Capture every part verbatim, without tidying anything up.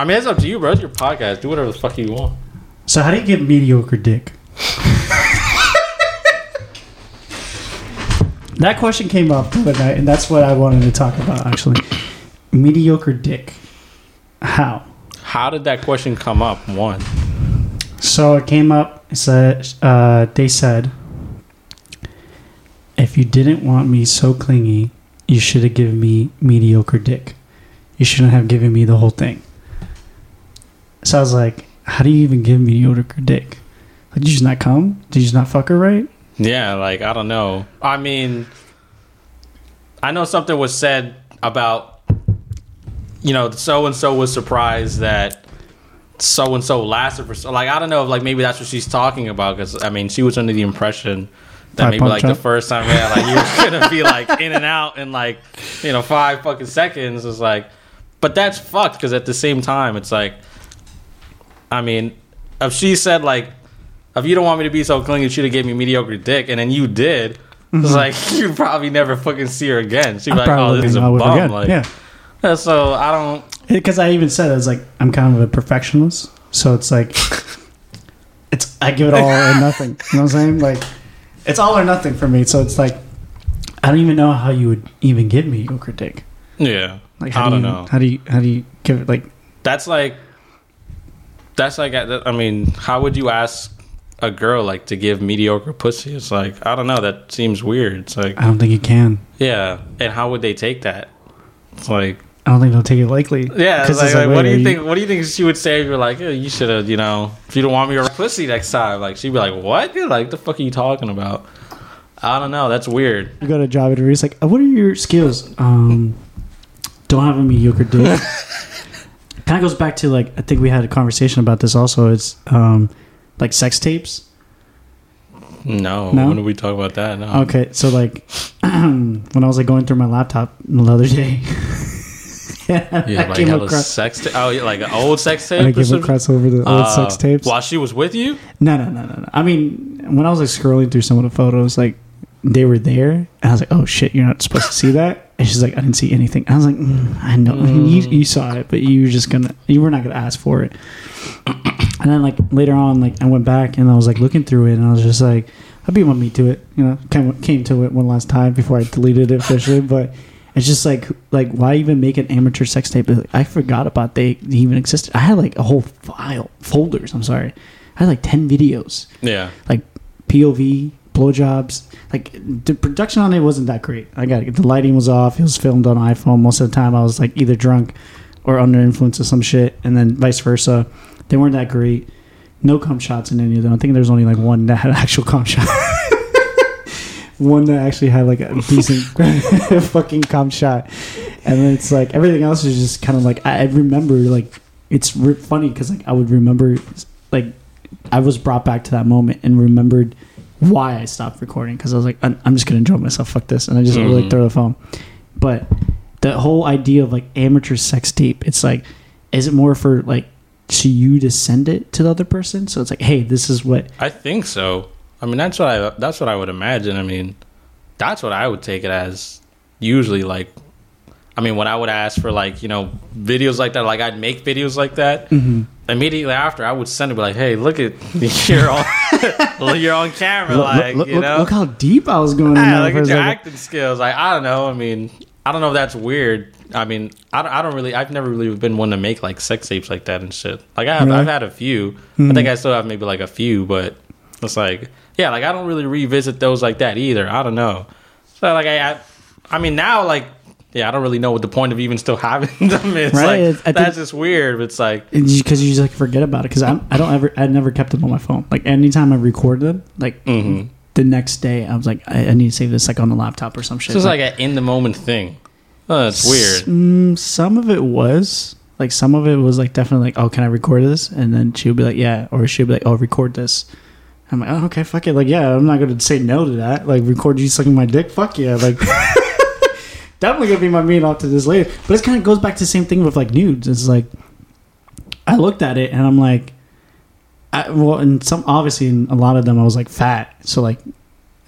I mean, it's up to you, bro. It's your podcast. Do whatever the fuck you want. So how do you get mediocre dick? That question came up the other night, and that's what I wanted to talk about, actually. Mediocre dick. How? How did that question come up? One. So it came up. It said, uh, they said, if you didn't want me so clingy, you should have given me mediocre dick. You shouldn't have given me the whole thing. So I was like, how do you even give mediocre dick? Like, did you just not come? Did you just not fuck her right? Yeah, like, I don't know. I mean, I know something was said about, you know, so-and-so was surprised that so-and-so lasted for so... Like, I don't know if, like, maybe that's what she's talking about, because, I mean, she was under the impression... That maybe like up. The first time, yeah, like you were gonna be like in and out in like, you know, five fucking seconds. It's like, but that's fucked because at the same time, it's like, I mean, if she said like, if you don't want me to be so clingy, you should have gave me mediocre dick, and then you did. Mm-hmm. It's like you'd probably never fucking see her again. She'd be like, oh, this is a bum. Like, yeah. So I don't, because I even said I was like, I'm kind of a perfectionist, so it's like, it's I give it all or nothing. You know what I'm saying? Like. It's all or nothing for me, so it's like I don't even know how you would even give me mediocre dick. Yeah, like how I do don't you, know. How do you how do you give it like? That's like that's like I mean, how would you ask a girl like to give mediocre pussy? It's like I don't know. That seems weird. It's like I don't think you can. Yeah, and how would they take that? It's like I don't think they'll take it likely. Yeah, it's like, like, like what do you, you think? What do you think she would say if you're like, yeah, you should have, you know, if you don't want me to pussy next time? Like she'd be like, what? You're like, the fuck are you talking about? I don't know. That's weird. You go to a job interview. It's like, what are your skills? Um, don't have a mediocre dick. Kind of goes back to like I think we had a conversation about this also. It's um, like sex tapes. No, no, when did we talk about that? No. Okay, so like when I was like going through my laptop the other day. Yeah, I like came across sex ta- oh, like an old sex tape. I came across over the old uh, sex tapes while she was with you. No, no, no, no, no. I mean, when I was like scrolling through some of the photos, like they were there, and I was like, "Oh shit, you're not supposed to see that." And she's like, "I didn't see anything." I was like, mm, "I know mm. you, you saw it, but you were just gonna, you were not gonna ask for it." And then like later on, like I went back and I was like looking through it, and I was just like, "I beat my meat to it," you know. Came, came to it one last time before I deleted it officially, but. It's just like, like why even make an amateur sex tape? Like, I forgot about they, they even existed. I had like a whole file, folders, I'm sorry. I had like ten videos. Yeah. Like P O V, blowjobs. Like the production on it wasn't that great. I got it. The lighting was off. It was filmed on iPhone. Most of the time I was like either drunk or under influence of some shit. And then vice versa. They weren't that great. No cum shots in any of them. I think there's only like one that had an actual cum shot. One that actually had like a decent fucking cum shot, and then it's like everything else is just kind of like I, I remember like it's re- funny because like I would remember like I was brought back to that moment and remembered why I stopped recording because I was like I'm, I'm just gonna enjoy myself, fuck this, and I just mm-hmm. like throw the phone. But the whole idea of like amateur sex tape, it's like is it more for like to you to send it to the other person? So it's like hey, this is what I think so. I mean, that's what I that's what I would imagine. I mean, that's what I would take it as usually. Like, I mean, when I would ask for, like, you know, videos like that, like I'd make videos like that. Mm-hmm. Immediately after, I would send it like, hey, look at you're on, you're on camera. Look, like, look, you look, know? Look how deep I was going. Yeah, look at your second. Acting skills. Like, I don't know. I mean, I don't know if that's weird. I mean, I don't, I don't really, I've never really been one to make like sex tapes like that and shit. Like, I have, really? I've had a few. Mm-hmm. I think I still have maybe like a few, but it's like... Yeah, like, I don't really revisit those like that either. I don't know. So, like, I I, I mean, now, like, yeah, I don't really know what the point of even still having them is. Right? Like, I that's just weird. It's like... Because you just, like, forget about it. Because I I don't ever... I never kept them on my phone. Like, anytime I recorded them, like, mm-hmm. the next day, I was like, I, I need to save this, like, on the laptop or some shit. So it's like, like an in-the-moment thing. Oh, that's s- weird. Mm, some of it was... Like, some of it was, like, definitely, like, oh, can I record this? And then she would be like, yeah. Or she would be like, oh, record this. I'm like, oh, okay, fuck it. Like, yeah, I'm not going to say no to that. Like, record you sucking my dick? Fuck yeah. Like, definitely going to be my main off to this later. But it kind of goes back to the same thing with, like, nudes. It's like, I looked at it, and I'm like, I, well, and some, obviously, in a lot of them, I was, like, fat. So, like,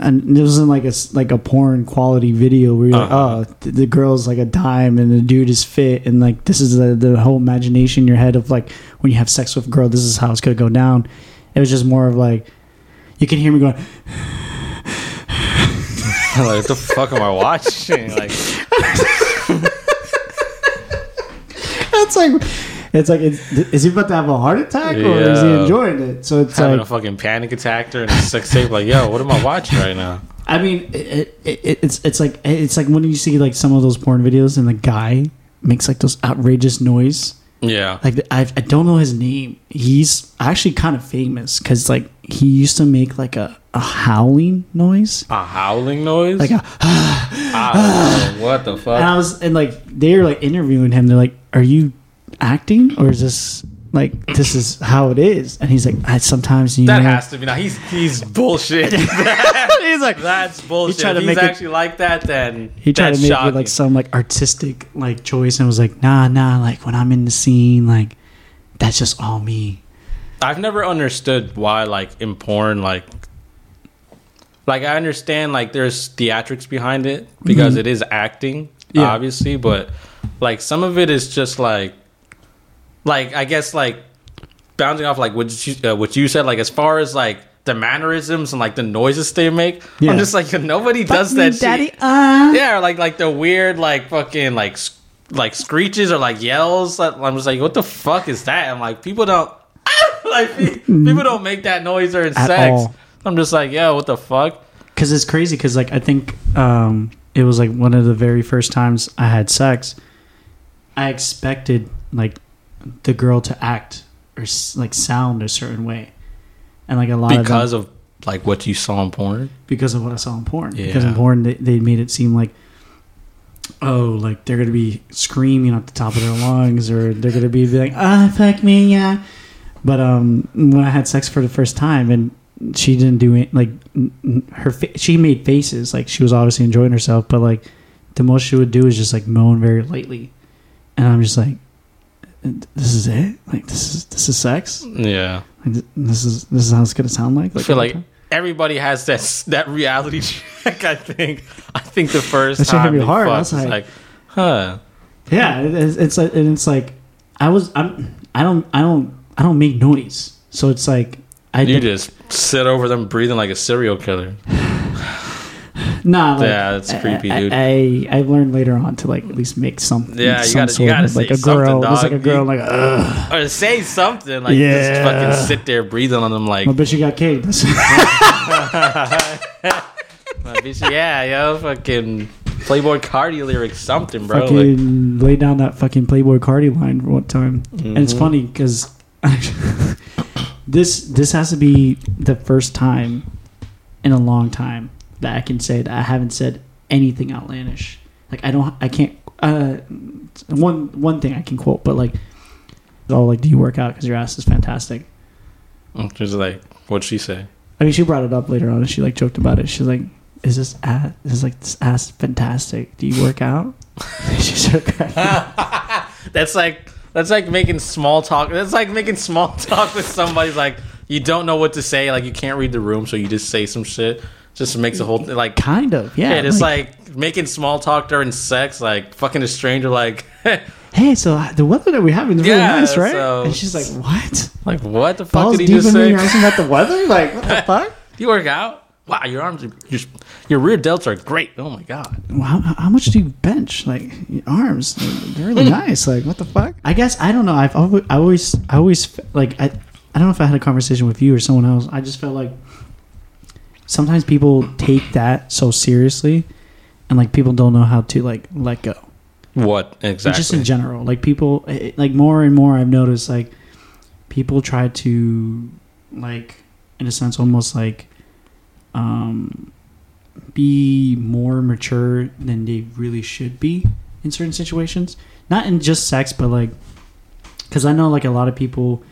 And it wasn't like a, like a porn quality video where you're uh-huh. like, oh, the, the girl's like a dime and the dude is fit. And like, this is the, the whole imagination in your head of like, when you have sex with a girl, this is how it's going to go down. It was just more of like, you can hear me going. Like, what the fuck am I watching? Like, that's like, it's like, it's, is he about to have a heart attack or yeah. is he enjoying it? So it's having like, a fucking panic attack during a sex tape. Like, yo, what am I watching right now? I mean, it, it, it's it's like it's like when you see like some of those porn videos and the guy makes like those outrageous noise. Yeah, like I've, I don't know his name. He's actually kind of famous because like he used to make like a, a howling noise. A howling noise, like a. Ah, oh, what the fuck? And I was and like they were like interviewing him. They're like, "Are you acting or is this like this is how it is?" And he's like, I sometimes you that know, has to be now he's he's bullshit. He's like, that's bullshit. He tried to if he's make actually it, like that then he tried to make shocking. It like some like artistic like choice and was like nah nah like when I'm in the scene like that's just all me. I've never understood why like in porn like like I understand like there's theatrics behind it because mm-hmm. it is acting yeah. obviously but like some of it is just like Like, I guess, like, bouncing off, like, what you, uh, what you said, like, as far as, like, the mannerisms and, like, the noises they make, yeah. I'm just like, nobody Fuck does that me, shit. Daddy, uh. Yeah, or, like, like, the weird, like, fucking, like, sc- like screeches or, like, yells. I'm just like, what the fuck is that? I'm like, people don't, like, people don't make that noise during At sex. All. I'm just like, yo, what the fuck? Because it's crazy, because, like, I think um, it was, like, one of the very first times I had sex. I expected, like, the girl to act or like sound a certain way, and like a lot because of because of like what you saw in porn. Because of what I saw in porn. Yeah. Because in porn they, they made it seem like, oh, like they're gonna be screaming at the top of their lungs, or they're gonna be like, ah, oh, fuck me, yeah. But um, when I had sex for the first time, and she didn't do it, like her fa- she made faces, like she was obviously enjoying herself, but like the most she would do is just like moan very lightly, and I'm just like. This is it? Like this is this is sex? Yeah. Like, this is this is how it's gonna sound like. Like I feel like time? Everybody has that that reality check. I think I think the first that time you fuck, it's like, like, huh? Yeah. It's, it's like and it's like I was I'm I don't I don't I don't make noise. So it's like I you did, just sit over them breathing like a serial killer. Nah, like, yeah, that's creepy, I, dude. I, I, I learned later on to like at least make something. Yeah, you some gotta, you gotta of, say like a girl, dog. Just like a girl, you, like ugh. Or say something, like yeah. Just fucking sit there breathing on them, like. My bitch, you got cake. My bitch, yeah, yo, fucking Playboy Cardi lyrics, something, bro. Fucking like, lay down that fucking Playboy Cardi line one time, mm-hmm. And it's funny because this this has to be the first time in a long time. That I can say that I haven't said anything outlandish. Like I don't, I can't. Uh, one one thing I can quote, but like, oh, like, do you work out? Because your ass is fantastic. She's like, what'd she say? I mean, she brought it up later on, and she like joked about it. She's like, is this ass? Is like this ass fantastic? Do you work out? She's so crazy. That's like that's like making small talk. That's like making small talk with somebody's like you don't know what to say. Like you can't read the room, so you just say some shit. Just makes the whole thing like kind of yeah. Shit, it's like, like making small talk during sex, like fucking a stranger, like hey, so the weather that we have is really yeah, nice, right? So, and she's like, what? Like what the fuck did he just say? You're asking about the weather? Like what the fuck? Do you work out? Wow, your arms, are, your your rear delts are great. Oh my god. Well, how, how much do you bench? Like your arms, they're really nice. Like what the fuck? I guess I don't know. I've always, I always, I always like I, I don't know if I had a conversation with you or someone else. I just felt like. Sometimes people take that so seriously and like people don't know how to like let go. What exactly? And just in general, like people like more and more I've noticed like people try to like in a sense almost like um be more mature than they really should be in certain situations, not in just sex but like cuz I know like a lot of people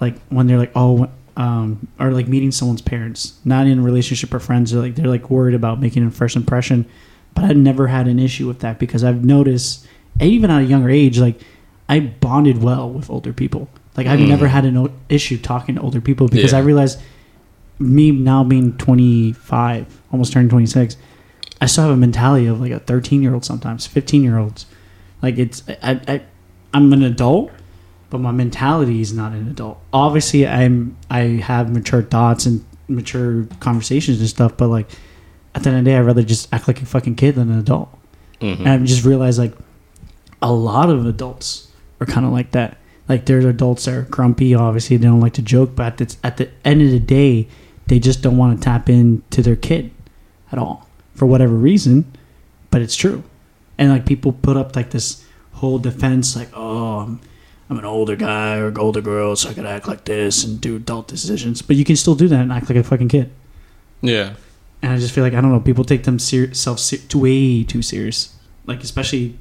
like when they're like oh Um, or like meeting someone's parents, not in a relationship or friends. They're like they're like worried about making a first impression, but I've never had an issue with that because I've noticed, even at a younger age, like I bonded well with older people. Like I've mm. never had an issue talking to older people because yeah. I realized me now being twenty-five, almost turned twenty-six, I still have a mentality of like a thirteen-year-old sometimes, fifteen-year-olds. Like it's, I, I, I'm an adult, but my mentality is not an adult. Obviously, I'm, I have mature thoughts and mature conversations and stuff, but like at the end of the day, I'd rather just act like a fucking kid than an adult. Mm-hmm. And I've just realized like a lot of adults are kind of like that. Like there's adults that are grumpy. Obviously, they don't like to joke, but it's at the end of the day, they just don't want to tap into their kid at all for whatever reason. But it's true. And like people put up like this whole defense, like, oh, I'm, I'm an older guy or an older girl, so I could act like this and do adult decisions. But you can still do that and act like a fucking kid. Yeah. And I just feel like, I don't know, people take themselves ser- ser- way too serious. Like, especially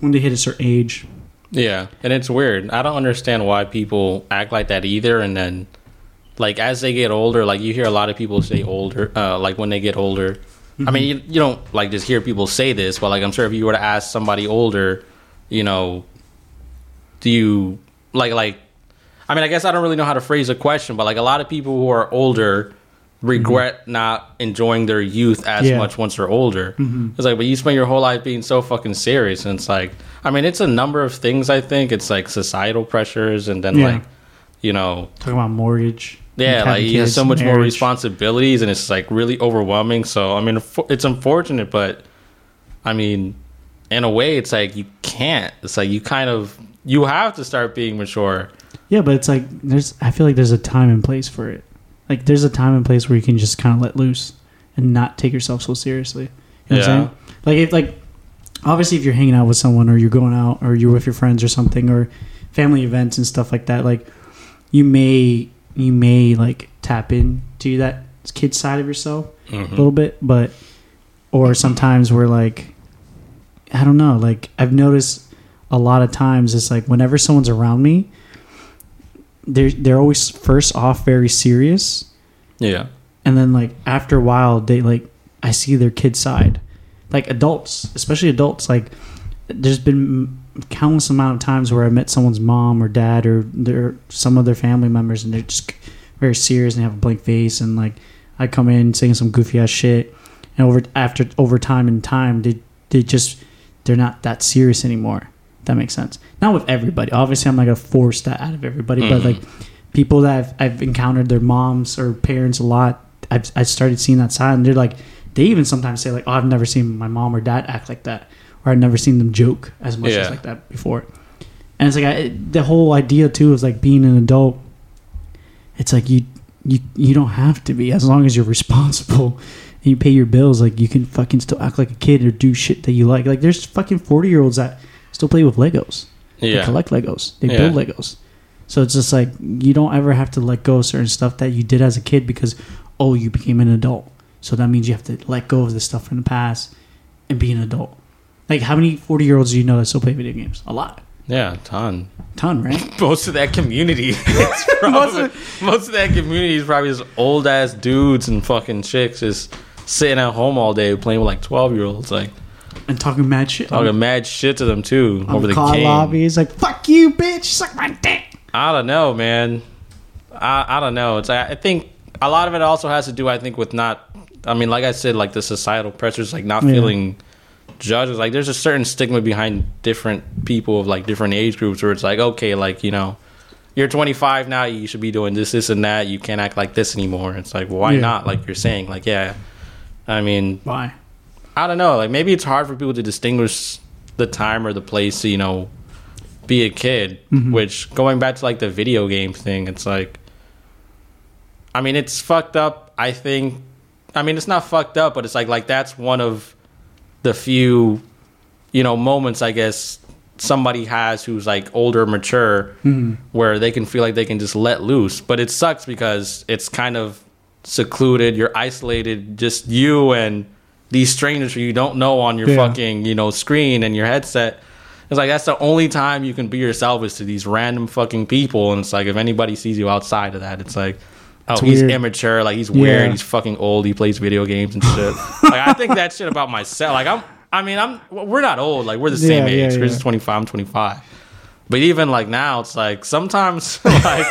when they hit a certain age. Yeah, and it's weird. I don't understand why people act like that either. And then, like, as they get older, like, you hear a lot of people say older, uh, like, when they get older. Mm-hmm. I mean, you, you don't, like, just hear people say this, but, like, I'm sure if you were to ask somebody older, you know, do you, like, like, I mean, I guess I don't really know how to phrase a question, but, like, a lot of people who are older regret mm-hmm. not enjoying their youth as yeah. much once they're older. Mm-hmm. It's like, but you spend your whole life being so fucking serious, and it's like, I mean, it's a number of things. I think it's like societal pressures, and then yeah. like, you know, talking about mortgage. Yeah, like you have so much marriage. More responsibilities, and it's like really overwhelming. So I mean, it's unfortunate, but I mean, in a way, it's like you can't. It's like you kind of you have to start being mature. Yeah, but it's like there's. I feel like there's a time and place for it. Like, there's a time and place where you can just kind of let loose and not take yourself so seriously. You know yeah. what I'm saying? Like, if, like, obviously, if you're hanging out with someone or you're going out or you're with your friends or something or family events and stuff like that, like, you may, you may like, tap into that kid side of yourself mm-hmm. a little bit. But, or sometimes we're, like, I don't know. Like, I've noticed a lot of times it's, like, whenever someone's around me, They're, they're always first off very serious. Yeah. And then, like, after a while, they, like, I see their kid side. Like, adults, especially adults, like, there's been countless amount of times where I met someone's mom or dad or their some of their family members, and they're just very serious and they have a blank face. And, like, I come in saying some goofy-ass shit. And over after over time and time, they, they just, they're not that serious anymore. That makes sense. Not with everybody. Obviously, I'm not gonna force that out of everybody, mm-hmm. but like people that I've, I've encountered, their moms or parents a lot. I've I started seeing that side, and they're like, they even sometimes say like, "Oh, I've never seen my mom or dad act like that," or "I've never seen them joke as much yeah. as like that before." And it's like I, the whole idea too is like being an adult. It's like you you you don't have to be, as long as you're responsible and you pay your bills. Like you can fucking still act like a kid or do shit that you like. Like there's fucking forty year olds that still play with Legos. Yeah. They collect Legos. They yeah. build Legos. So it's just like you don't ever have to let go of certain stuff that you did as a kid because, oh, you became an adult. So that means you have to let go of the stuff from the past and be an adult. Like how many forty-year-olds do you know that still play video games? A lot. Yeah, a ton. Ton, right? Most of that community. It's probably, most, of, most of that community is probably just old-ass dudes and fucking chicks just sitting at home all day playing with like twelve-year-olds. Like... And talking mad shit. Talking um, mad shit to them, too, over the game. Lobbies, like, fuck you, bitch. Suck my dick. I don't know, man. I I don't know. It's I, I think a lot of it also has to do, I think, with not... I mean, like I said, like, the societal pressures, like, not yeah. feeling judged. Like, there's a certain stigma behind different people of, like, different age groups where it's like, okay, like, you know, you're twenty-five now, you should be doing this, this, and that. You can't act like this anymore. It's like, why yeah. not? Like, you're saying, like, yeah. I mean... Why? I don't know. Like maybe it's hard for people to distinguish the time or the place to, you know, be a kid. Mm-hmm. Which going back to like the video game thing, it's like, I mean, it's fucked up. I think, I mean, it's not fucked up, but it's like like that's one of the few, you know, moments I guess somebody has who's like older, mature, mm-hmm. where they can feel like they can just let loose. But it sucks because it's kind of secluded. You're isolated, just you and these strangers who you don't know on your yeah. fucking, you know, screen and your headset. It's like, that's the only time you can be yourself is to these random fucking people. And it's like, if anybody sees you outside of that, it's like, oh, it's he's weird. Immature. Like, he's yeah. weird. He's fucking old. He plays video games and shit. Like, I think that shit about myself. Like, I'm, I mean, I'm, we're not old. Like, we're the same yeah, age. Yeah, Chris yeah. is twenty-five. I'm twenty-five. But even like now, it's like sometimes like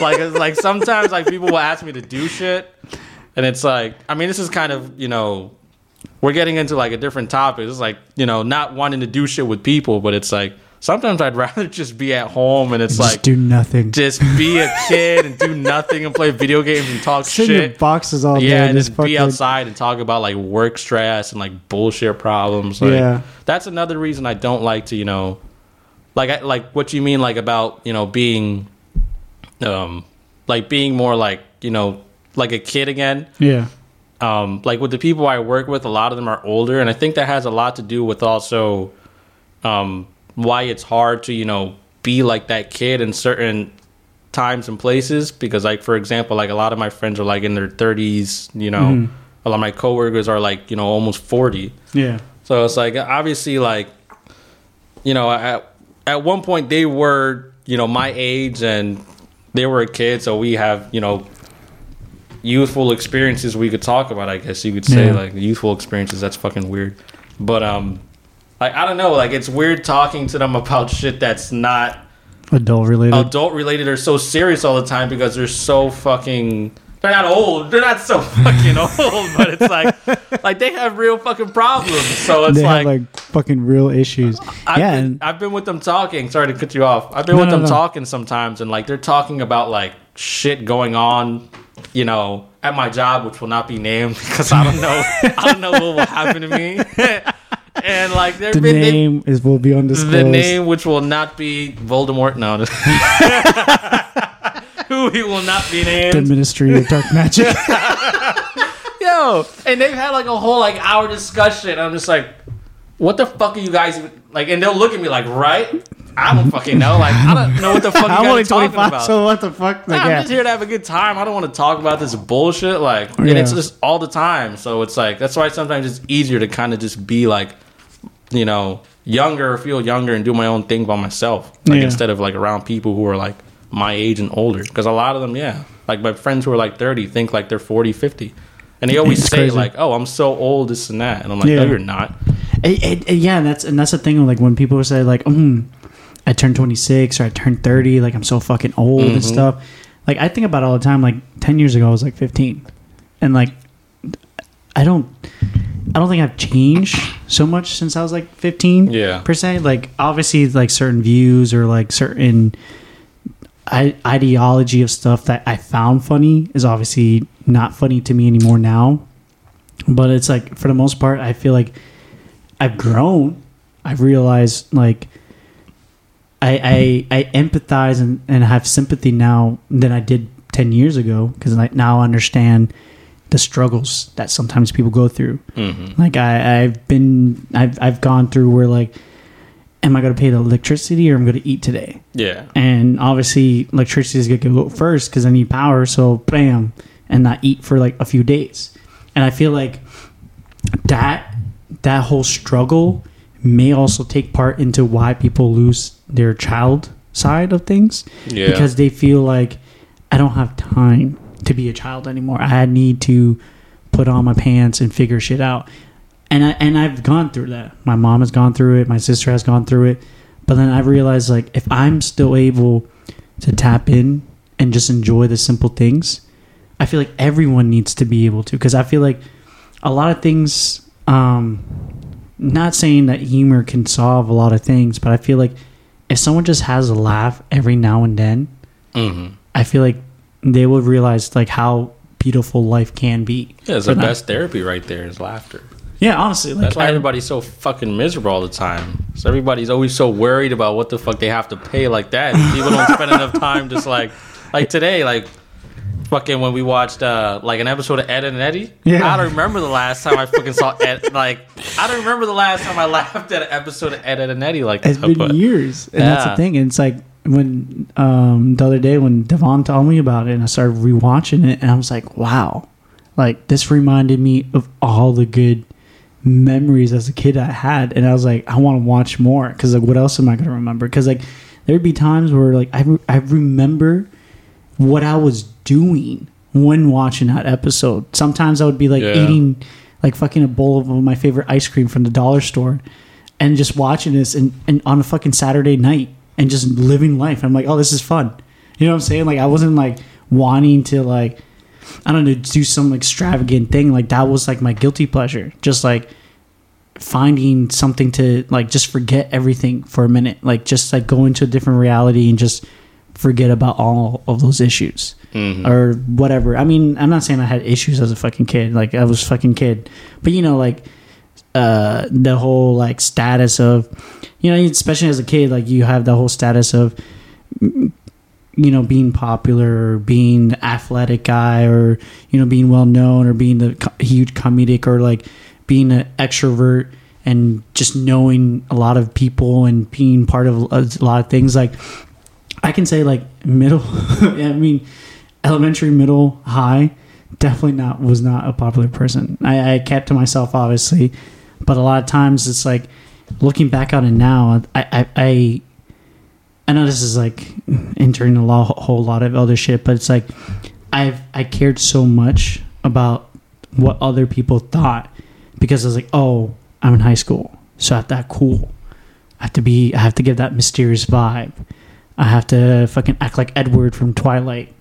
like like sometimes like people will ask me to do shit, and it's like, I mean, this is kind of, you know, we're getting into like a different topic. It's like, you know, not wanting to do shit with people, but it's like sometimes I'd rather just be at home, and it's just like do nothing, just be a kid and do nothing and play video games and talk Sit shit in your boxes all yeah, day, and just be outside and talk about like work stress and like bullshit problems. Like, yeah, that's another reason I don't like to, you know. Like, I, like what you mean, like about, you know, being, um, like being more like, you know, like a kid again. Yeah. Um, like with the people I work with, a lot of them are older, and I think that has a lot to do with also, um, why it's hard to, you know, be like that kid in certain times and places. Because, like, for example, like a lot of my friends are like in their thirties. You know, mm. a lot of my coworkers are like, you know, almost forty. Yeah. So it's like obviously, like, you know, I. At one point, they were, you know, my age, and they were a kid, so we have, you know, youthful experiences we could talk about, I guess you could say. Yeah. Like, youthful experiences, that's fucking weird. But, um, like, I don't know, like, it's weird talking to them about shit that's not... Adult-related. Adult-related are so serious all the time because they're so fucking... They're not old. They're not so fucking old, but it's like, like they have real fucking problems. So it's they like, have like fucking real issues. I've yeah, been, and- I've been with them talking. Sorry to cut you off. I've been no, with no, them no. talking sometimes, and like they're talking about like shit going on, you know, at my job, which will not be named because I don't know, I don't know what will happen to me. And like there the been, name they, is will be undisclosed. The name, which will not be Voldemort. No. He will not be named. The Ministry of Dark Magic. Yo, and they've had like a whole like hour discussion. I'm just like, what the fuck are you guys like? And they'll look at me like, right? I don't fucking know. Like, I don't know what the fuck you guys are talking about. So what the fuck? Like, nah, yeah. I'm just here to have a good time. I don't want to talk about this bullshit. Like, and yeah. it's just all the time. So it's like that's why sometimes it's easier to kind of just be like, you know, younger, feel younger, and do my own thing by myself, like yeah. instead of like around people who are like my age and older. Because a lot of them, yeah, like my friends who are like thirty think like they're forty, fifty, and they always it's say crazy. Like, oh, I'm so old, this and that, and I'm like, yeah. no, you're not. It, it, it, yeah, and that's and that's the thing. Like when people say like, mm, I turned twenty-six or I turned thirty, like I'm so fucking old mm-hmm. and stuff. Like I think about it all the time. Like ten years ago, I was like fifteen, and like I don't, I don't think I've changed so much since I was like fifteen. Yeah, per se. Like obviously, like certain views or like certain. I, ideology of stuff that I found funny is obviously not funny to me anymore now, but it's like for the most part I feel like I've grown. I've realized like I I, I empathize and, and have sympathy now than I did ten years ago, because like now I understand the struggles that sometimes people go through. Mm-hmm. Like I, I've been I've I've gone through where like, am I going to pay the electricity or am I going to eat today? Yeah. And obviously, electricity is going to go first because I need power. So, bam, and not eat for like a few days. And I feel like that that whole struggle may also take part into why people lose their child side of things. Yeah. Because they feel like, I don't have time to be a child anymore. I need to put on my pants and figure shit out. And I and I've gone through that. My mom has gone through it. My sister has gone through it. But then I realized, like, if I'm still able to tap in and just enjoy the simple things, I feel like everyone needs to be able to. Because I feel like a lot of things. Um, not saying that humor can solve a lot of things, but I feel like if someone just has a laugh every now and then, mm-hmm. I feel like they will realize like how beautiful life can be. Yeah, it's the best therapy right there is laughter. Yeah, honestly. Like, that's why I, everybody's so fucking miserable all the time. So everybody's always so worried about what the fuck they have to pay like that. And people don't spend enough time just like... Like today, like... Fucking when we watched uh, like an episode of Ed and Eddie. Yeah. I don't remember the last time I fucking saw Ed. Like, I don't remember the last time I laughed at an episode of Ed, Ed and Eddie like that. It's been but, years. And yeah. that's the thing. And it's like when... Um, the other day when Devon told me about it and I started rewatching it. And I was like, wow. Like, this reminded me of all the good... memories as a kid I had, and I was like, I want to watch more, because like what else am I going to remember? Because like there'd be times where like I, re- I remember what I was doing when watching that episode. Sometimes I would be like yeah. eating like fucking a bowl of my favorite ice cream from the dollar store and just watching this and, and on a fucking Saturday night. and just living life. I'm like, oh, this is fun. You know what I'm saying? Like, I wasn't like wanting to like, I don't know, do some extravagant thing. Like, that was like my guilty pleasure. Just like finding something to like just forget everything for a minute. Like, just like go into a different reality and just forget about all of those issues mm-hmm. or whatever. I mean, I'm not saying I had issues as a fucking kid. Like, I was a fucking kid. But, you know, like, uh, the whole like status of, you know, especially as a kid, like you have the whole status of, you know, being popular or being the athletic guy or, you know, being well known or being the co- huge comedic or like being an extrovert and just knowing a lot of people and being part of a lot of things. Like, I can say like middle, I mean, elementary, middle, high, definitely not, was not a popular person. I, I kept to myself, obviously, but a lot of times it's like looking back on it now, I, I, I, I know this is like entering a lot, whole lot of other shit, but it's like, I've, I cared so much about what other people thought because I was like, oh, I'm in high school. So I have to act cool. I have to be, I have to give that mysterious vibe. I have to fucking act like Edward from Twilight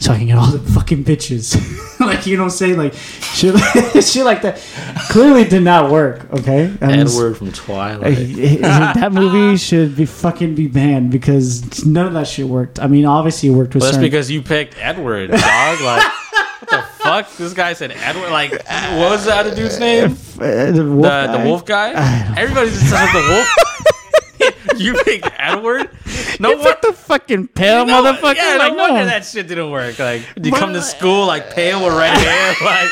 so I can get all the fucking bitches. Like, you know what I'm saying? Like, shit like, shit like that clearly did not work, okay? I'm Edward just, from Twilight. That movie should be fucking be banned because none of that shit worked. I mean, obviously it worked with well, that's certain... because you picked Edward, dog. Like, what the fuck? This guy said Edward. Like, what was the other dude's name? The, the, wolf, the, guy. the wolf guy? Everybody just says the wolf You picked Edward? No, you what the fucking pale you know, motherfucker? Yeah, like, no wonder that shit didn't work. Like, you come to school like pale with red hair, like,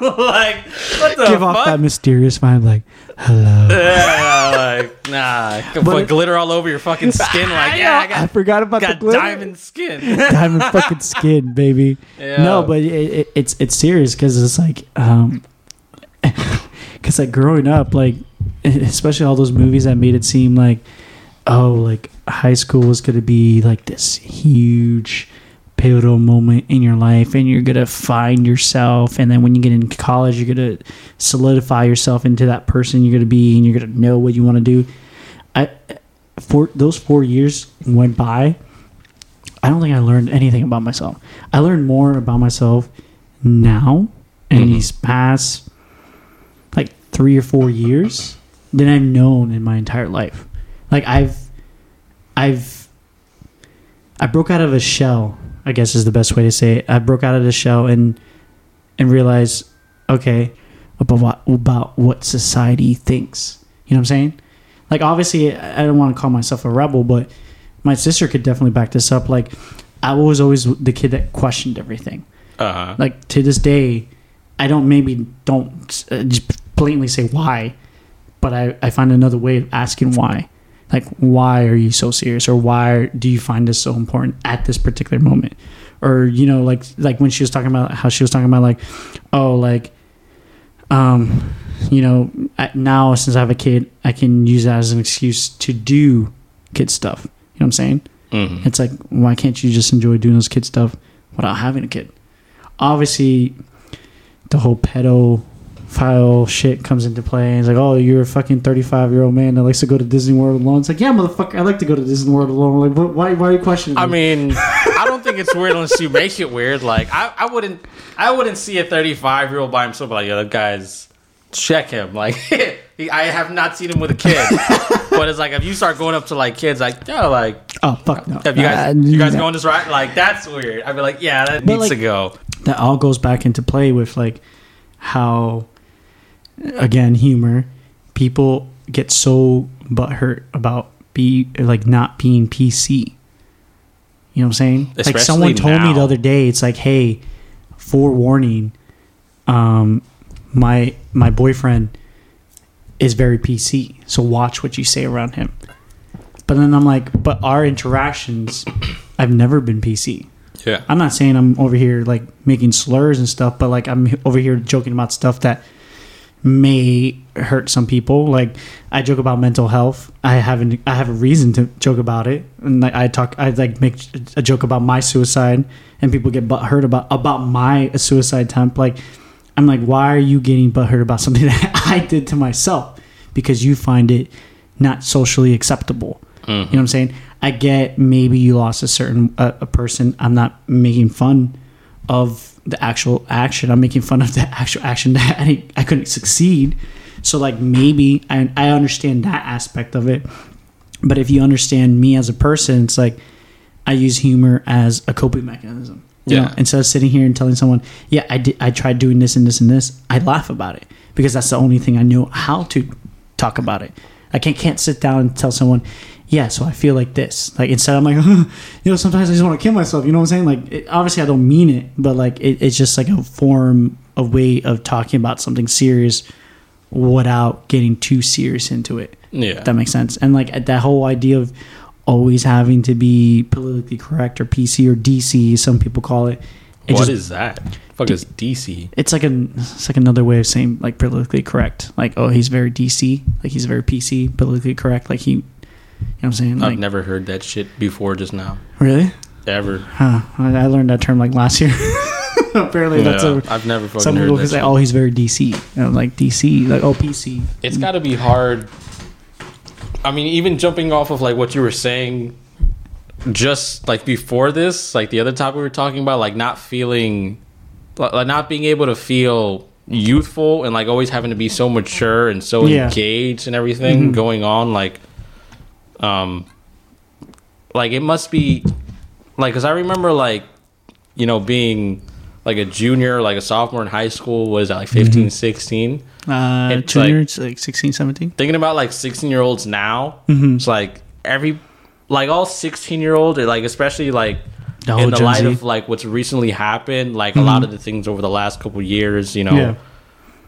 like what the Give fuck? Off that mysterious vibe, like, hello. Yeah, like, nah, put it, glitter all over your fucking skin, like, I yeah, I, got, I forgot about got the glitter. Diamond skin, diamond fucking skin, baby. Yeah. No, but it, it, it's it's serious because it's like, um, because like growing up, like. Especially all those movies that made it seem like, oh, like high school was going to be like this huge pivotal moment in your life and you're going to find yourself. And then when you get into college, you're going to solidify yourself into that person you're going to be and you're going to know what you want to do. I, for those four years went by, I don't think I learned anything about myself. I learned more about myself now in mm-hmm. these past like three or four years than I've known in my entire life. Like I've, I've, I broke out of a shell, I guess is the best way to say it. I broke out of the shell and, and realized, okay, about what, about what society thinks, you know what I'm saying? Like, obviously I don't want to call myself a rebel, but my sister could definitely back this up. Like I was always the kid that questioned everything. Uh-huh. Like to this day, I don't, maybe don't uh, just blatantly say why, but I, I find another way of asking why. Like, why are you so serious? Or why do you find this so important at this particular moment? Or, you know, like like when she was talking about, how she was talking about like, oh, like, um, you know, now since I have a kid, I can use that as an excuse to do kid stuff. You know what I'm saying? Mm-hmm. It's like, why can't you just enjoy doing those kid stuff without having a kid? Obviously, the whole pedo file shit comes into play and it's like, oh, you're a fucking thirty-five year old man that likes to go to Disney World alone. It's like, yeah, motherfucker, I like to go to Disney World alone. Like, why, why are you questioning me? I mean, I don't think it's weird unless you make it weird. Like, I, I wouldn't, I wouldn't see a thirty-five year old by himself. Like, yo, that guy's, check him. Like, I have not seen him with a kid, but it's like if you start going up to like kids, like, yo, like, oh fuck no, have you guys, uh, you guys no. going this right? Like, that's weird. I'd be like, yeah, that but needs like, to go. That all goes back into play with like how. Again, humor. People get so butthurt about be like not being P C. You know what I'm saying? Especially like someone told now. me the other day, it's like, hey, forewarning, um, my my boyfriend is very P C, so watch what you say around him. But then I'm like, but our interactions, I've never been P C. Yeah, I'm not saying I'm over here like making slurs and stuff, but like I'm over here joking about stuff that. May hurt some people. Like I joke about mental health. I haven't. I have a reason to joke about it, and like, I talk. I like make a joke about my suicide, and people get butthurt about about my suicide attempt. Like I'm like, why are you getting butthurt about something that I did to myself? Because you find it not socially acceptable. Mm-hmm. You know what I'm saying? I get maybe you lost a certain uh, a person. I'm not making fun of the actual action. I'm making fun of the actual action that I, I couldn't succeed. So like maybe I, I understand that aspect of it. But if you understand me as a person, it's like I use humor as a coping mechanism. You yeah. know, instead of sitting here and telling someone, yeah, I did, I tried doing this and this and this, I laugh about it because that's the only thing I know how to talk about it. I can't can't sit down and tell someone, yeah, so I feel like this. Like instead, I'm like, oh, you know, sometimes I just want to kill myself. You know what I'm saying? Like, it, obviously, I don't mean it, but like, it, it's just like a form, a way of talking about something serious without getting too serious into it. Yeah, if that makes sense. And like that whole idea of always having to be politically correct or P C or D C, some people call it. it what just, is that? Fuck d- is D C? It's like an it's like another way of saying like politically correct. Like, oh, he's very D C. Like he's very P C, politically correct. Like he, you know what I'm saying? Like, I've never heard that shit before just now. Really? Ever? Huh. I learned that term like last year. Apparently no, that's a, I've never fucking some people heard that say, shit. Oh, he's very D C. And I'm like D C, like oh P C. It's got to be hard. I mean, even jumping off of like what you were saying just like before this, like the other topic we were talking about, like not feeling, like not being able to feel youthful and like always having to be so mature and so yeah. engaged and everything mm-hmm. going on. Like, um, like it must be like, cause I remember like, you know, being like a junior, like a sophomore in high school, was at like fifteen, mm-hmm. sixteen. Uh, junior, like, like sixteen, seventeen. Thinking about like sixteen year olds now, mm-hmm. it's like every, like all sixteen year olds, like especially like the in the Gen light Z. of like what's recently happened, like mm-hmm. a lot of the things over the last couple of years, you know, yeah.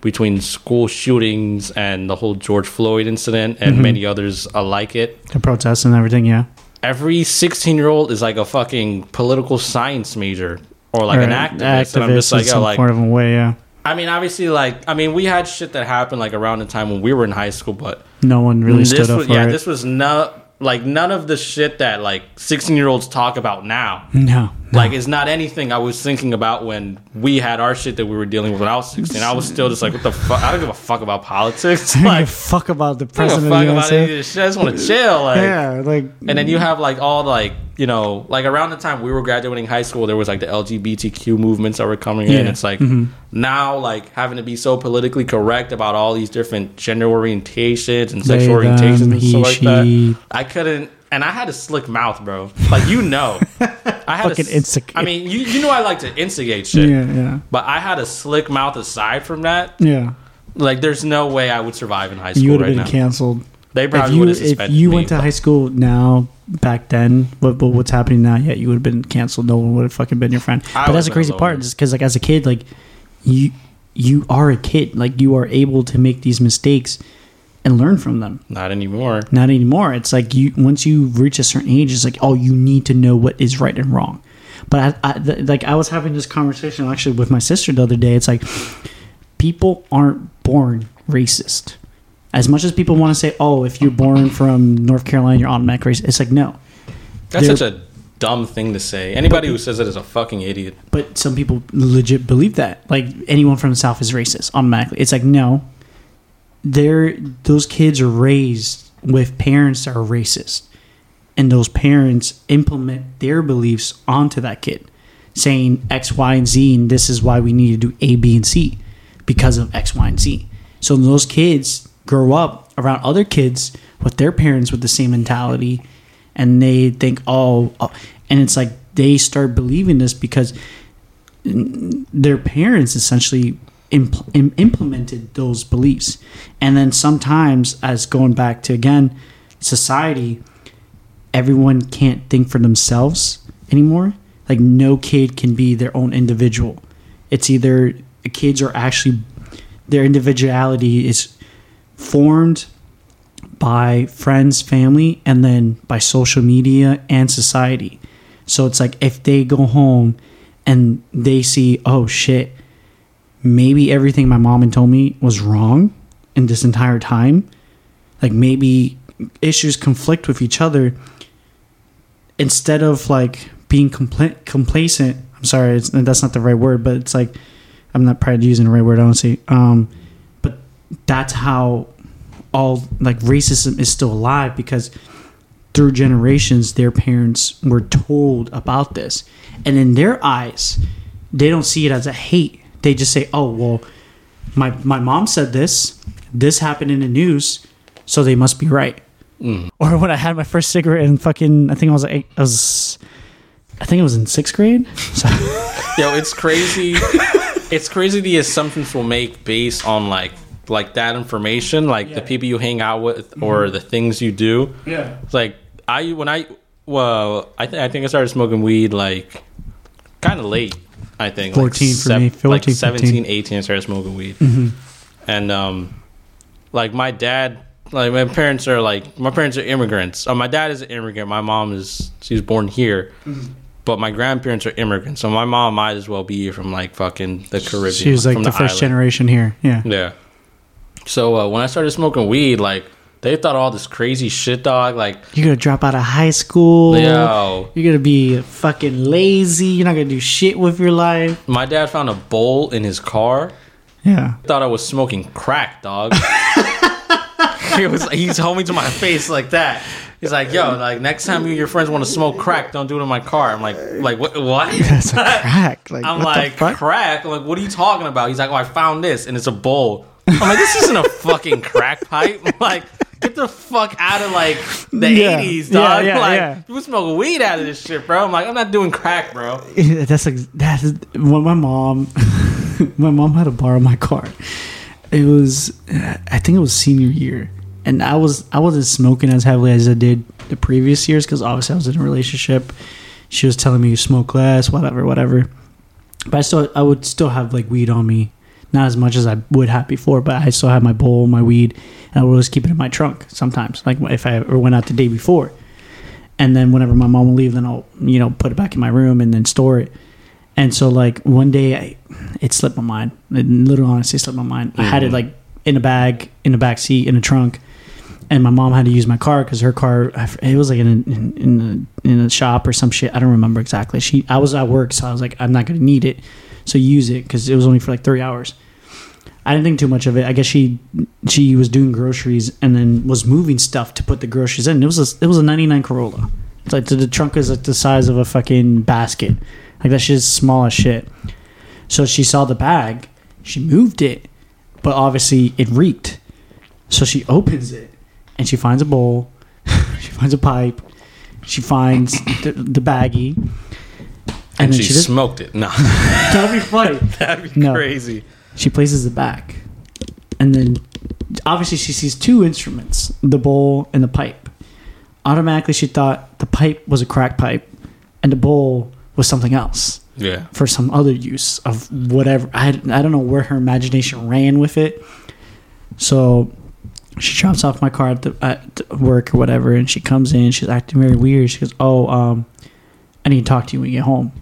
between school shootings and the whole George Floyd incident and mm-hmm. many others alike it. The protests and everything, yeah. Every sixteen year old is like a fucking political science major. Or like or an activist, activist, and I'm just like, oh, like, part of a way, yeah. I mean, obviously, like, I mean, we had shit that happened like around the time when we were in high school, but no one really stood up was, for yeah, it. Yeah, this was not like none of the shit that like sixteen-year-olds talk about now. No, no, like, it's not anything I was thinking about when we had our shit that we were dealing with when I was sixteen. I was still just like, what the fuck? I don't give a fuck about politics. Like, I don't give a fuck about the president. I don't give a fuck about any of this shit. I just want to chill. Like, yeah, like, and then you have like all like. You know, like around the time we were graduating high school, there was like the L G B T Q movements that were coming yeah. in. It's like mm-hmm. now, like having to be so politically correct about all these different gender orientations and sexual they, orientations um, and he, stuff like she. that. I couldn't, and I had a slick mouth, bro. Like you know, I had. Fucking a, instig- I mean, you you know, I like to instigate shit. Yeah, yeah. But I had a slick mouth aside from that. Yeah. Like, there's no way I would survive in high school. You would have right been now. Canceled. They probably would have suspended me. If you went me, to but. high school now. Back then, but, but what's happening now? Yeah, you would have been canceled. No one would have fucking been your friend. I but that's the crazy part, is because like as a kid, like you, you are a kid. Like you are able to make these mistakes and learn from them. Not anymore. Not anymore. It's like you once you reach a certain age, it's like oh, you need to know what is right and wrong. But I, I th- like I was having this conversation actually with my sister the other day. It's like people aren't born racist. As much as people want to say, oh, if you're born from North Carolina, you're automatic racist. It's like, no. That's They're, such a dumb thing to say. Anybody but, who says that is a fucking idiot. But some people legit believe that. Like, anyone from the South is racist automatically. It's like, no. They're, those kids are raised with parents that are racist. And those parents implement their beliefs onto that kid. Saying X, Y, and Z, and this is why we need to do A, B, and C. Because of X, Y, and Z. So those kids grow up around other kids with their parents with the same mentality, and they think oh, oh and it's like they start believing this because their parents essentially impl- im- implemented those beliefs. And then sometimes, as going back to again society, everyone can't think for themselves anymore. Like no kid can be their own individual. It's either the kids are actually their individuality is formed by friends, family, and then by social media and society. So it's like if they go home and they see, oh shit, maybe everything my mom had told me was wrong in this entire time. Like maybe issues conflict with each other. Instead of like being compl- complacent, I'm sorry, it's, that's not the right word, but it's like I'm not proud of using the right word, honestly. Um, That's how all like racism is still alive, because through generations, their parents were told about this. And in their eyes, they don't see it as a hate. They just say, oh, well, my my mom said this. This happened in the news, so they must be right. Mm. Or when I had my first cigarette in fucking, I think I was like, I was, I think it was in sixth grade. So. Yo, it's crazy. It's crazy the assumptions we'll make based on like, like that information, like yeah. the people you hang out with or mm-hmm. the things you do. Yeah. Like I, when I, well, I, th- I think I started smoking weed like kind of late. I think fourteen like for se- me, fourteen, like seventeen, fifteen. eighteen, I started smoking weed, mm-hmm. and um, like my dad, like my parents are like my parents are immigrants. Uh, my dad is an immigrant. My mom is she was born here, mm-hmm. but my grandparents are immigrants. So my mom might as well be from like fucking the Caribbean. She was like the, the first island. Generation here. Yeah, yeah. So uh, when I started smoking weed, like they thought all this crazy shit, dog. Like you're gonna drop out of high school. Yo. You're gonna be fucking lazy. You're not gonna do shit with your life. My dad found a bowl in his car. Yeah, thought I was smoking crack, dog. It was. He's homing to my face like that. He's like, yo, like next time you and your friends want to smoke crack, don't do it in my car. I'm like, like what? What? That's a crack. Like, I'm like crack. I'm like, what are you talking about? He's like, oh, I found this, and it's a bowl. I'm like, this isn't a fucking crack pipe. I'm like. Get the fuck out of, like, the yeah. eighties, dog. Yeah, yeah, like, yeah. You smoke weed out of this shit, bro. I'm like, I'm not doing crack, bro. That's like, that's, when my mom, my mom had to borrow my car. It was, I think it was senior year. And I, was, I wasn't smoking as heavily as I did the previous years because obviously I was in a relationship. She was telling me, you smoke less, whatever, whatever. But I still, I would still have, like, weed on me. Not as much as I would have before, but I still have my bowl, my weed, and I would always keep it in my trunk sometimes, like if I ever went out the day before. And then whenever my mom would leave, then I'll, you know, put it back in my room and then store it. And so, like, one day, I, it slipped my mind. It literally, honestly, slipped my mind. Mm-hmm. I had it, like, in a bag, in the back seat, in a trunk, and my mom had to use my car because her car, it was, like, in a, in, a, in a shop or some shit. I don't remember exactly. She, I was at work, so I was like, I'm not going to need it. So use it because it was only for like three hours. I didn't think too much of it. I guess she she was doing groceries and then was moving stuff to put the groceries in. It was a, it was a ninety-nine Corolla. It's like the trunk is like the size of a fucking basket. Like that shit is small as shit. So she saw the bag, she moved it, but obviously it reeked. So she opens it and she finds a bowl, she finds a pipe, she finds the, the baggie. And, and she, she smoked it. No. That'd be funny. That'd be no. crazy. She places it back. And then, obviously, she sees two instruments. The bowl and the pipe. Automatically, she thought the pipe was a crack pipe. And the bowl was something else. Yeah. For some other use of whatever. I, I don't know where her imagination ran with it. So, she drops off my car at, the, at work or whatever. And she comes in. She's acting very weird. She goes, oh, um, I need to talk to you when you get home.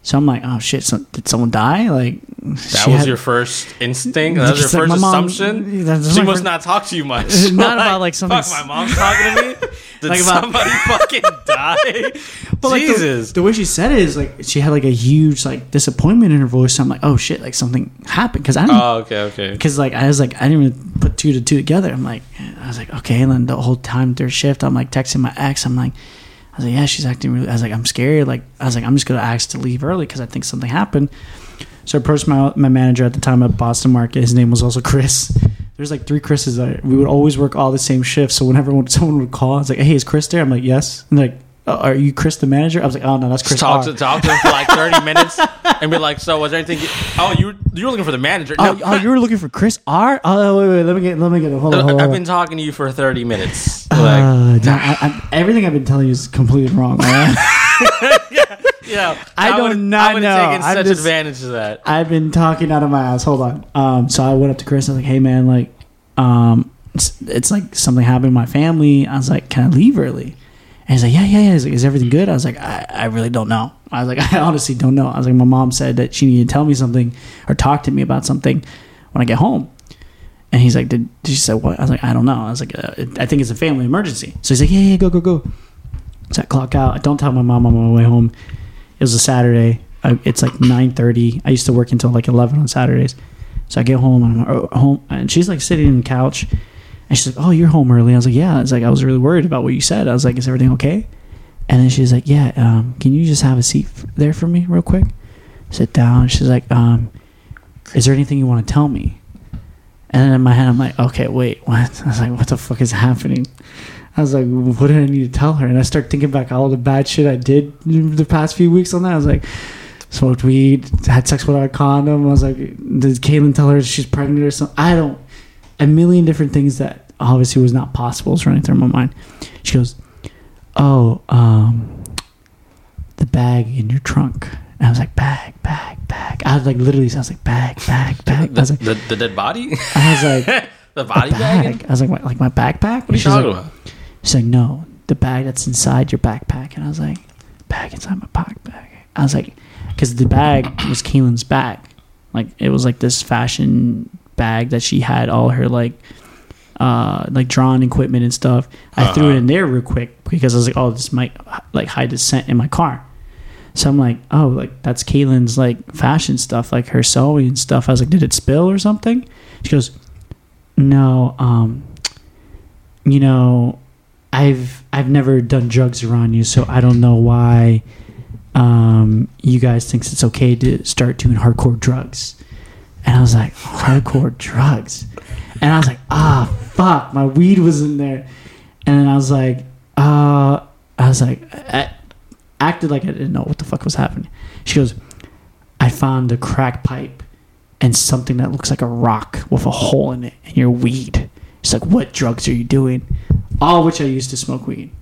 So I'm like, oh shit! So, did someone die? Like that was had, your first instinct. That was your first like mom, assumption. That's she must first, not talk to you much. Not like, about like something. Fuck, my mom's talking to me. Did like about, somebody fucking die? But Jesus! Like the, the way she said it is like she had like a huge like disappointment in her voice. So I'm like, oh shit! Like something happened because I didn't. Oh okay, okay. Because like I was like I didn't even put two to two together. I'm like I was like okay. And then the whole time through shift, I'm like texting my ex. I'm like. I was like, yeah, she's acting really... I was like, I'm scared. Like, I was like, I'm just going to ask to leave early because I think something happened. So I approached my my manager at the time at Boston Market. His name was also Chris. There's like three Chris's. There. We would always work all the same shifts. So whenever someone would call, I was like, hey, is Chris there? I'm like, yes. And like, oh, are you Chris the manager? I was like, oh, no, that's Chris. Talk to, talk to him for like thirty minutes and be like, so was there anything... You, oh, you, you were looking for the manager. No. Oh, oh, you were looking for Chris R? Oh, wait, wait, let me get let me get him. Hold on, hold on. I've been talking to you for thirty minutes. Like, uh, I, I, everything I've been telling you is completely wrong. Right? yeah, yeah, I, I do not I know. I would have taken such advantage of that. I've been talking out of my ass. Hold on. Um, so I went up to Chris. I was like, "Hey, man, like, um, it's, it's like something happened in my family." I was like, "Can I leave early?" And he's like, "Yeah, yeah, yeah." He's like, "Is everything good?" I was like, I, "I really don't know." I was like, "I honestly don't know." I was like, "My mom said that she needed to tell me something or talk to me about something when I get home." And he's like, did, did she say what? I was like, I don't know. I was like, uh, I think it's a family emergency. So he's like, yeah, yeah, go, go, go. So I clock out. I don't tell my mom I'm on my way home. It was a Saturday. I, it's like nine thirty. I used to work until like eleven on Saturdays. So I get home. And I'm home, and she's like sitting on the couch. And she's like, oh, you're home early. I was like, yeah. It's like, I was really worried about what you said. I was like, is everything okay? And then she's like, yeah, um, can you just have a seat f- there for me real quick? Sit down. She's like, um, is there anything you want to tell me? And then in my head, I'm like, okay, wait, what? I was like, what the fuck is happening? I was like, what did I need to tell her? And I start thinking back all the bad shit I did the past few weeks on that. I was like, smoked weed, had sex without a condom. I was like, did Caitlin tell her she's pregnant or something? I don't, a million different things that obviously was not possible is running through my mind. She goes, oh, um, the bag in your trunk. And I was like, bag, bag, bag. I was like, literally, I was like, bag, bag, bag. The, I was like, the, the dead body? I was like, the body bag? I was like, what, like my backpack? What are you talking like, about? She's like, no, the bag that's inside your backpack. And I was like, bag inside my backpack. I was like, because the bag was Caitlin's bag. Like, it was like this fashion bag that she had all her, like, uh, like drawn equipment and stuff. I uh-huh. threw it in there real quick because I was like, oh, this might, like, hide the scent in my car. So I'm like, oh, like, that's Caitlin's, like, fashion stuff, like her sewing and stuff. I was like, did it spill or something? She goes, no, um, you know, I've I've never done drugs around you, so I don't know why um, you guys think it's okay to start doing hardcore drugs. And I was like, hardcore drugs? And I was like, ah, oh, fuck, my weed was in there. And then I was like, uh, I was like, I, acted like I didn't know what the fuck was happening. She goes, I found a crack pipe and something that looks like a rock with a hole in it and your weed. She's like, what drugs are you doing? All which I used to smoke weed.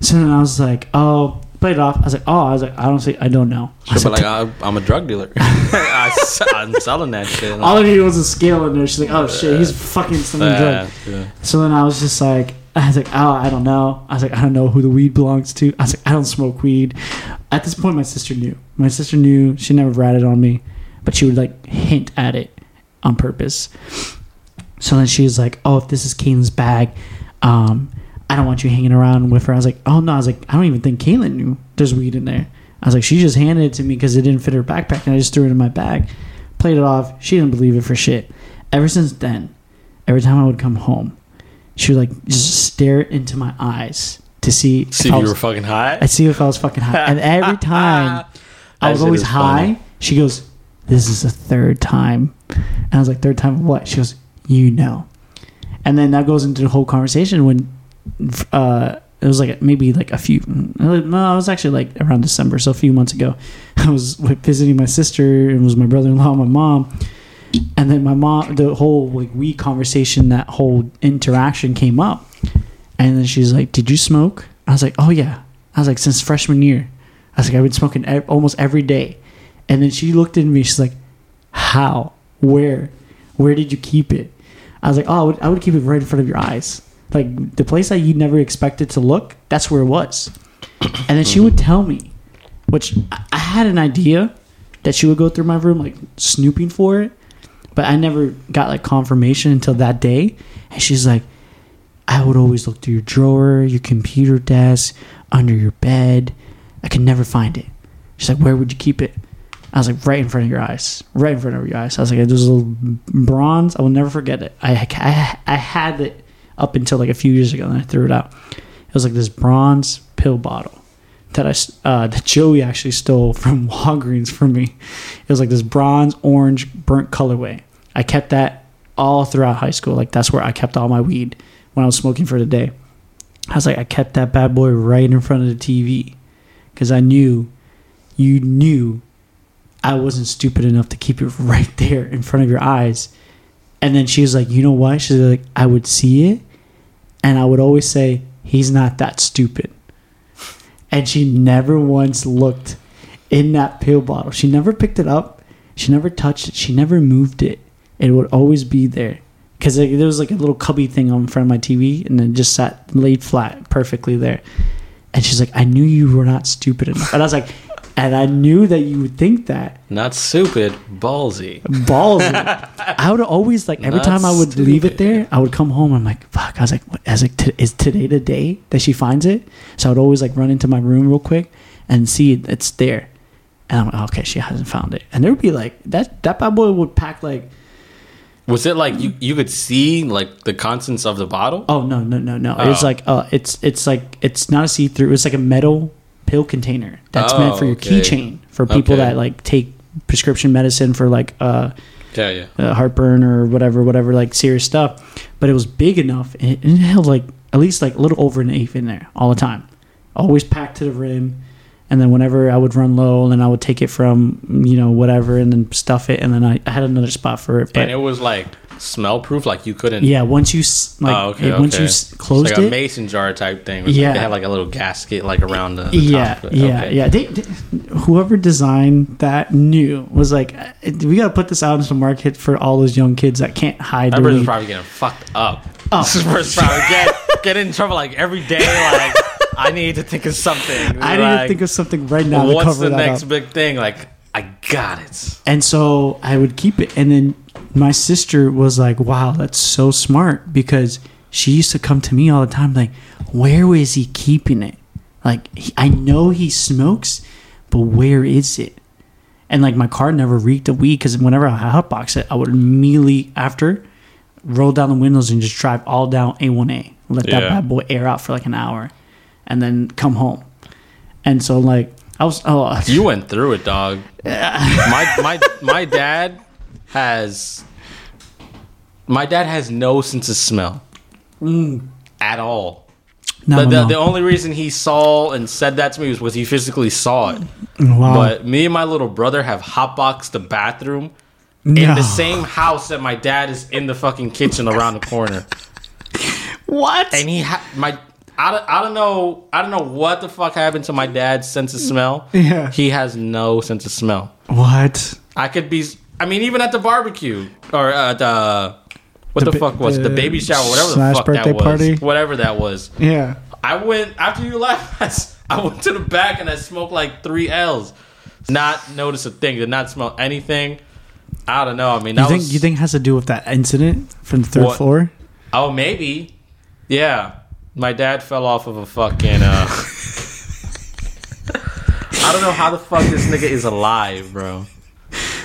So then I was like, oh, played it off. I was like, oh, I was like, I don't see, I don't know. I was but like, like I'm a drug dealer. I'm selling that shit. All I needed was a scale in there. She's like, oh shit, he's fucking selling drugs. Yeah. So then I was just like, I was like, oh, I don't know. I was like, I don't know who the weed belongs to. I was like, I don't smoke weed. At this point, my sister knew. My sister knew. She never ratted on me, but she would like hint at it on purpose. So then she was like, oh, if this is Caitlin's bag, um, I don't want you hanging around with her. I was like, oh no. I was like, I don't even think Caitlin knew there's weed in there. I was like, she just handed it to me because it didn't fit her backpack, and I just threw it in my bag. Played it off. She didn't believe it for shit. Ever since then, every time I would come home, she would like just stare into my eyes to see see if, if you was, were fucking high. I see if I was fucking high, and every time I was always was high. Funny. She goes, "This is the third time," and I was like, "Third time of what?" She goes, "You know," and then that goes into the whole conversation when uh, it was like maybe like a few. No, it was actually like around December, so a few months ago. I was visiting my sister, and it was my brother-in-law, and my mom. And then my mom, the whole like we conversation, that whole interaction came up, and then she's like, "Did you smoke?" I was like, "Oh yeah." I was like, "Since freshman year," I was like, "I've been smoking ev- almost every day." And then she looked at me. She's like, "How? Where? Where did you keep it?" I was like, "Oh, I would, I would keep it right in front of your eyes, like the place that you never expected to look. That's where it was." And then she would tell me, which I, I had an idea that she would go through my room like snooping for it. But I never got, like, confirmation until that day. And she's like, I would always look through your drawer, your computer desk, under your bed. I could never find it. She's like, where would you keep it? I was like, right in front of your eyes. Right in front of your eyes. I was like, there's a little bronze. I will never forget it. I, I, I had it up until, like, a few years ago, and I threw it out. It was, like, this bronze pill bottle that I uh, that Joey actually stole from Walgreens for me. It was like this bronze orange burnt colorway. I kept that all throughout high school. Like that's where I kept all my weed when I was smoking for the day. I was like, I kept that bad boy right in front of the T V because I knew, you knew, I wasn't stupid enough to keep it right there in front of your eyes. And then she was like, you know what? She's like, I would see it, and I would always say, he's not that stupid. And she never once looked in that pill bottle. She never picked it up. She never touched it. She never moved it. It would always be there. Because there was like a little cubby thing on in front of my T V. And then just sat laid flat perfectly there. And she's like, I knew you were not stupid enough. And I was like, and I knew that you would think that. Not stupid. Ballsy. Ballsy. I would always like, every not time I would stupid. Leave it there, I would come home. I'm like, fuck. I was like, what? I was like, t- is today the day that she finds it? So I would always like run into my room real quick and see it, it's there. And I'm like, oh, okay, she hasn't found it. And there would be like, that, that bad boy would pack like Was it like you, you could see like the contents of the bottle? Oh no no no no! Oh. It was like uh, it's it's like it's not a see through. It's like a metal pill container that's oh, meant for your okay. keychain for people okay. that like take prescription medicine for like uh yeah yeah uh, heartburn or whatever whatever like serious stuff. But it was big enough and it, and it held like at least like a little over an eighth in there all the time, always packed to the rim. And then whenever I would run low, and then I would take it from, you know, whatever, and then stuff it. And then I, I had another spot for it. But and it was like smell proof, like you couldn't. Yeah, once you like oh, okay, it, once okay. you closed it's like it, like a mason jar type thing. Yeah, like they had like a little gasket like around the. the yeah, top. yeah, okay. yeah. They, they, whoever designed that knew was like, we gotta put this out into the market for all those young kids that can't hide. That person's probably getting fucked up. Oh. This person's probably get get in trouble like every day, like. I need to think of something. I like, need to think of something right now. Well, what's to cover the that next up. big thing? Like, I got it. And so I would keep it. And then my sister was like, wow, that's so smart. Because she used to come to me all the time like, where is he keeping it? Like, he, I know he smokes, but where is it? And, like, my car never reeked of weed because whenever I hotbox it, I would immediately after roll down the windows and just drive all down A one A. Let yeah. that bad boy air out for, like, an hour. And then come home, and so like I was. Oh, you went through it, dog. my my my dad has my dad has no sense of smell mm. at all. No, the, no, the, no. the only reason he saw and said that to me was, was he physically saw it. Wow. But me and my little brother have hotboxed the bathroom no. in the same house that my dad is in the fucking kitchen around the corner. What? And he ha- my. I don't, I don't know. I don't know what the fuck happened to my dad's sense of smell. Yeah, he has no sense of smell. What? I could be. I mean, even at the barbecue or at the what the, the fuck was the, the baby shower, whatever the fuck that was, party. whatever that was. Yeah, I went after you left. I went to the back and I smoked like three L's. Not notice a thing. Did not smell anything. I don't know. I mean, that you think was, you think it has to do with that incident from the third what, floor? Oh, maybe. Yeah. My dad fell off of a fucking, uh... I don't know how the fuck this nigga is alive, bro.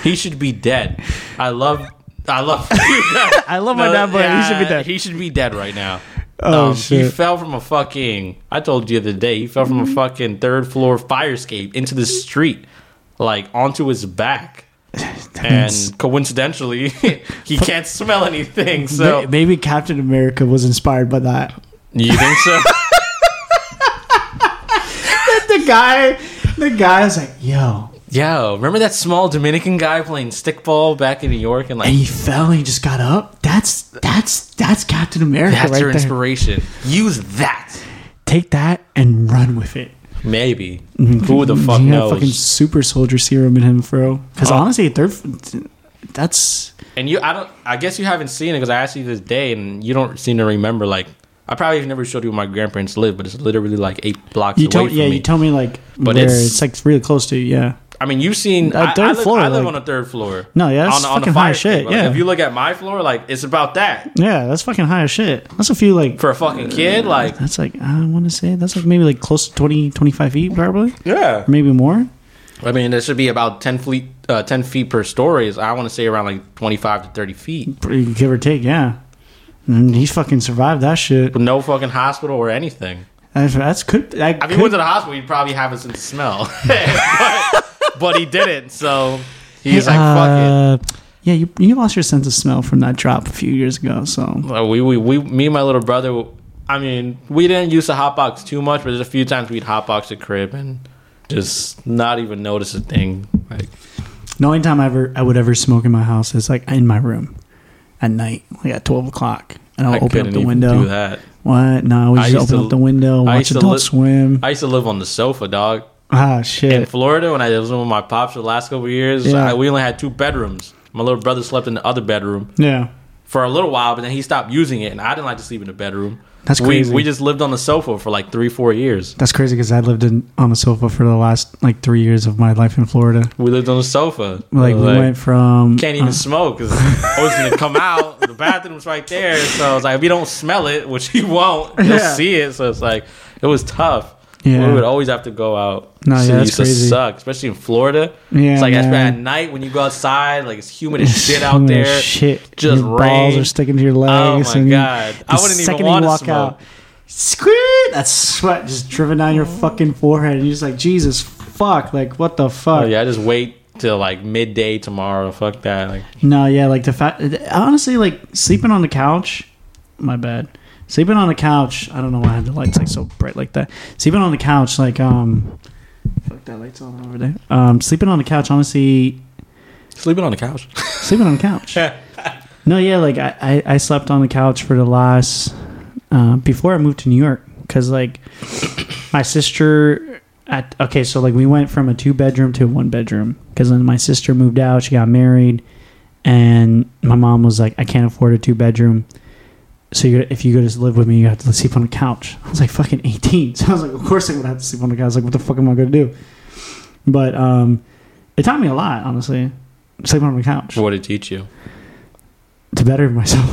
He should be dead. I love... I love... I love no, my dad, but yeah, he should be dead. He should be dead right now. Oh, um, shit. He fell from a fucking... I told you the other day, he fell from a fucking third floor fire escape into the street. Like, onto his back. And coincidentally, he can't smell anything, so... Maybe Captain America was inspired by that. You think so? the guy, the guy was like, "Yo, yo, remember that small Dominican guy playing stickball back in New York?" And like, and he fell and he just got up. That's that's that's Captain America. That's right your there. Inspiration. Use that. Take that and run with it. Maybe. Mm-hmm. Who the fuck he knows? Had fucking super soldier serum in him, bro. Because oh. honestly, they're that's. And you, I don't. I guess you haven't seen it because I asked you this day, and you don't seem to remember like. I probably have never showed you where my grandparents live, but it's literally like eight blocks you away told, from yeah, me. Yeah, you tell me like but where it's, it's like really close to you, yeah. I mean, you've seen... Uh, third I, I live, floor. I live like, on the third floor. No, yeah, that's on, fucking on high as shit, like, yeah. If you look at my floor, like, it's about that. Yeah, that's fucking high as shit. That's a few like... For a fucking kid, uh, like... That's like, I want to say, that's like maybe like close to twenty, twenty-five feet probably. Yeah. Maybe more. I mean, there should be about ten feet, uh, ten feet per story. So I want to say around like twenty-five to thirty feet. Give or take, yeah. And he fucking survived that shit. With no fucking hospital or anything. That's, that's could. That I mean, if he went to the hospital, he'd probably have a sense of smell. but, but he didn't, so he's like, uh, fuck it. Yeah, you you lost your sense of smell from that drop a few years ago, so. Well, we, we, we, me and my little brother, I mean, we didn't use the hotbox too much, but there's a few times we'd hotbox the crib and just not even notice a thing. Like, the only time I, ever, I would ever smoke in my house is like in my room. At night, like at twelve o'clock, and I'll I open up the window. Even do that. What? No, we just open to, up the window, watch Adult li- Swim. I used to live on the sofa, dog. Ah, shit. In Florida, when I was with my pops for the last couple of years, yeah. I, we only had two bedrooms. My little brother slept in the other bedroom. Yeah. For a little while, but then he stopped using it, and I didn't like to sleep in the bedroom. That's crazy. We, we just lived on the sofa for like three, four years. That's crazy because I lived in, on the sofa for the last like three years of my life in Florida. We lived on the sofa. Like we like, went from... Can't even uh, smoke because I was going to come out. The bathroom's right there. So I was like, if you don't smell it, which you won't, you'll yeah. see it. So it's like, it was tough. Yeah. We would always have to go out. No, yeah, that's crazy. It used to suck, especially in Florida. Yeah, it's like man. At night when you go outside, like it's humid as shit out there. Shit, just your rain. Balls are sticking to your legs. Oh my god, I wouldn't even want to smoke. Out, squirt, that sweat just driven down your fucking forehead, and you're just like, Jesus fuck, like what the fuck? Oh, yeah, I just wait till like midday tomorrow. Fuck that. Like no, yeah, like the fact, honestly, like sleeping on the couch. My bad. Sleeping on the couch. I don't know why I had the lights like so bright like that. Sleeping on the couch, like um, fuck that light's on over there. Um, sleeping on the couch, honestly. Sleeping on the couch. Sleeping on the couch. No, yeah, like I, I, I slept on the couch for the last uh, before I moved to New York, because like my sister at okay, so like we went from a two bedroom to a one bedroom because then my sister moved out, she got married, and my mom was like, I can't afford a two bedroom. So you're, if you go to live with me, you have to sleep on a couch. I was like fucking eighteen. So I was like, of course I'm going to have to sleep on the couch. I was like, what the fuck am I going to do? But um, it taught me a lot, honestly. Sleeping on the couch. What did it teach you? To better myself.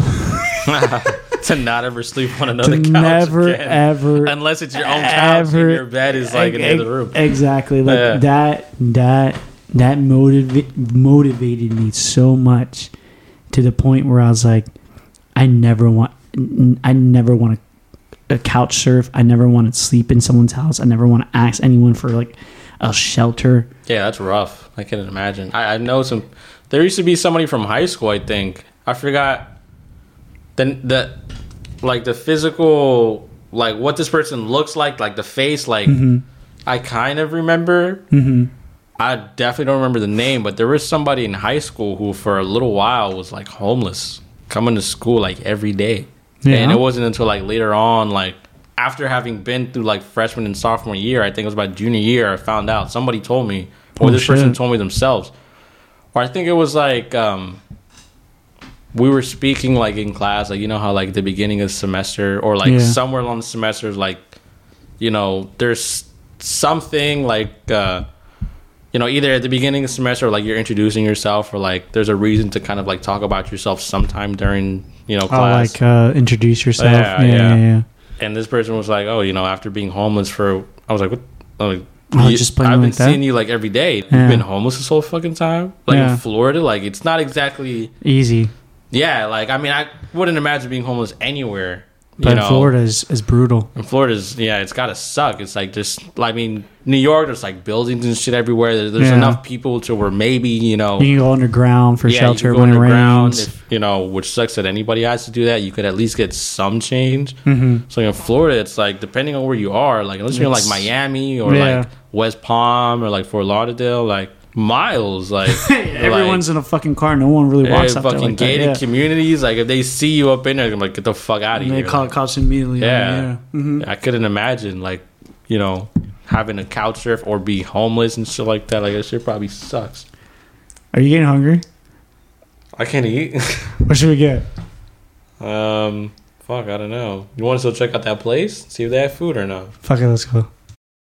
To not ever sleep on another to couch never, again. Ever. Unless it's your own couch ever, and your bed is like e- in the other room. Exactly. Like yeah. That that that motiv- motivated me so much to the point where I was like, I never want... I never want to couch surf. I never want to sleep in someone's house. I never want to ask anyone for like a shelter. Yeah, that's rough. I couldn't imagine. I, I know some. There used to be somebody from high school. I think I forgot. Then the like the physical like what this person looks like, like the face, like mm-hmm. I kind of remember. Mm-hmm. I definitely don't remember the name, but there was somebody in high school who for a little while was like homeless, coming to school like every day. Yeah. And it wasn't until like later on, like after having been through like freshman and sophomore year, I think it was about junior year, I found out. Somebody told me, or oh, this shit. person told me themselves. Or I think it was like um, we were speaking like in class, like you know how like the beginning of the semester or like yeah. somewhere along the semester, like you know, there's something like uh, you know, either at the beginning of the semester or like you're introducing yourself or like there's a reason to kind of like talk about yourself sometime during, you know, class. Oh, like uh, introduce yourself. Yeah yeah, yeah. yeah, yeah. And this person was like, oh, you know, after being homeless for, I was like, what? Like, oh, you, just I've been like seeing that? You like every day. Yeah. You've been homeless this whole fucking time? Like yeah. in Florida? Like it's not exactly. Easy. Yeah. Like, I mean, I wouldn't imagine being homeless anywhere. But you know, Florida is, is brutal. And Florida's, yeah, it's gotta suck. It's like just, I mean, New York, there's like buildings and shit everywhere. There's, there's yeah. enough people to where maybe, you know. You can go underground for yeah, shelter when it rains. If, you know, which sucks that anybody has to do that. You could at least get some change. Mm-hmm. So in Florida, it's like, depending on where you are, like, unless you're in like Miami or yeah. like West Palm or like Fort Lauderdale, like. Miles, like everyone's like, in a fucking car. No one really walks up there. Fucking like gated yeah. communities. Like if they see you up in there, I'm like, get the fuck out of here. They call like, cops immediately. Yeah, yeah. Mm-hmm. I couldn't imagine like you know having a couch surf or be homeless and shit like that. Like that shit probably sucks. Are you getting hungry? I can't eat. What should we get? Um, fuck, I don't know. You want to still check out that place? See if they have food or not? Fuck it, let's go.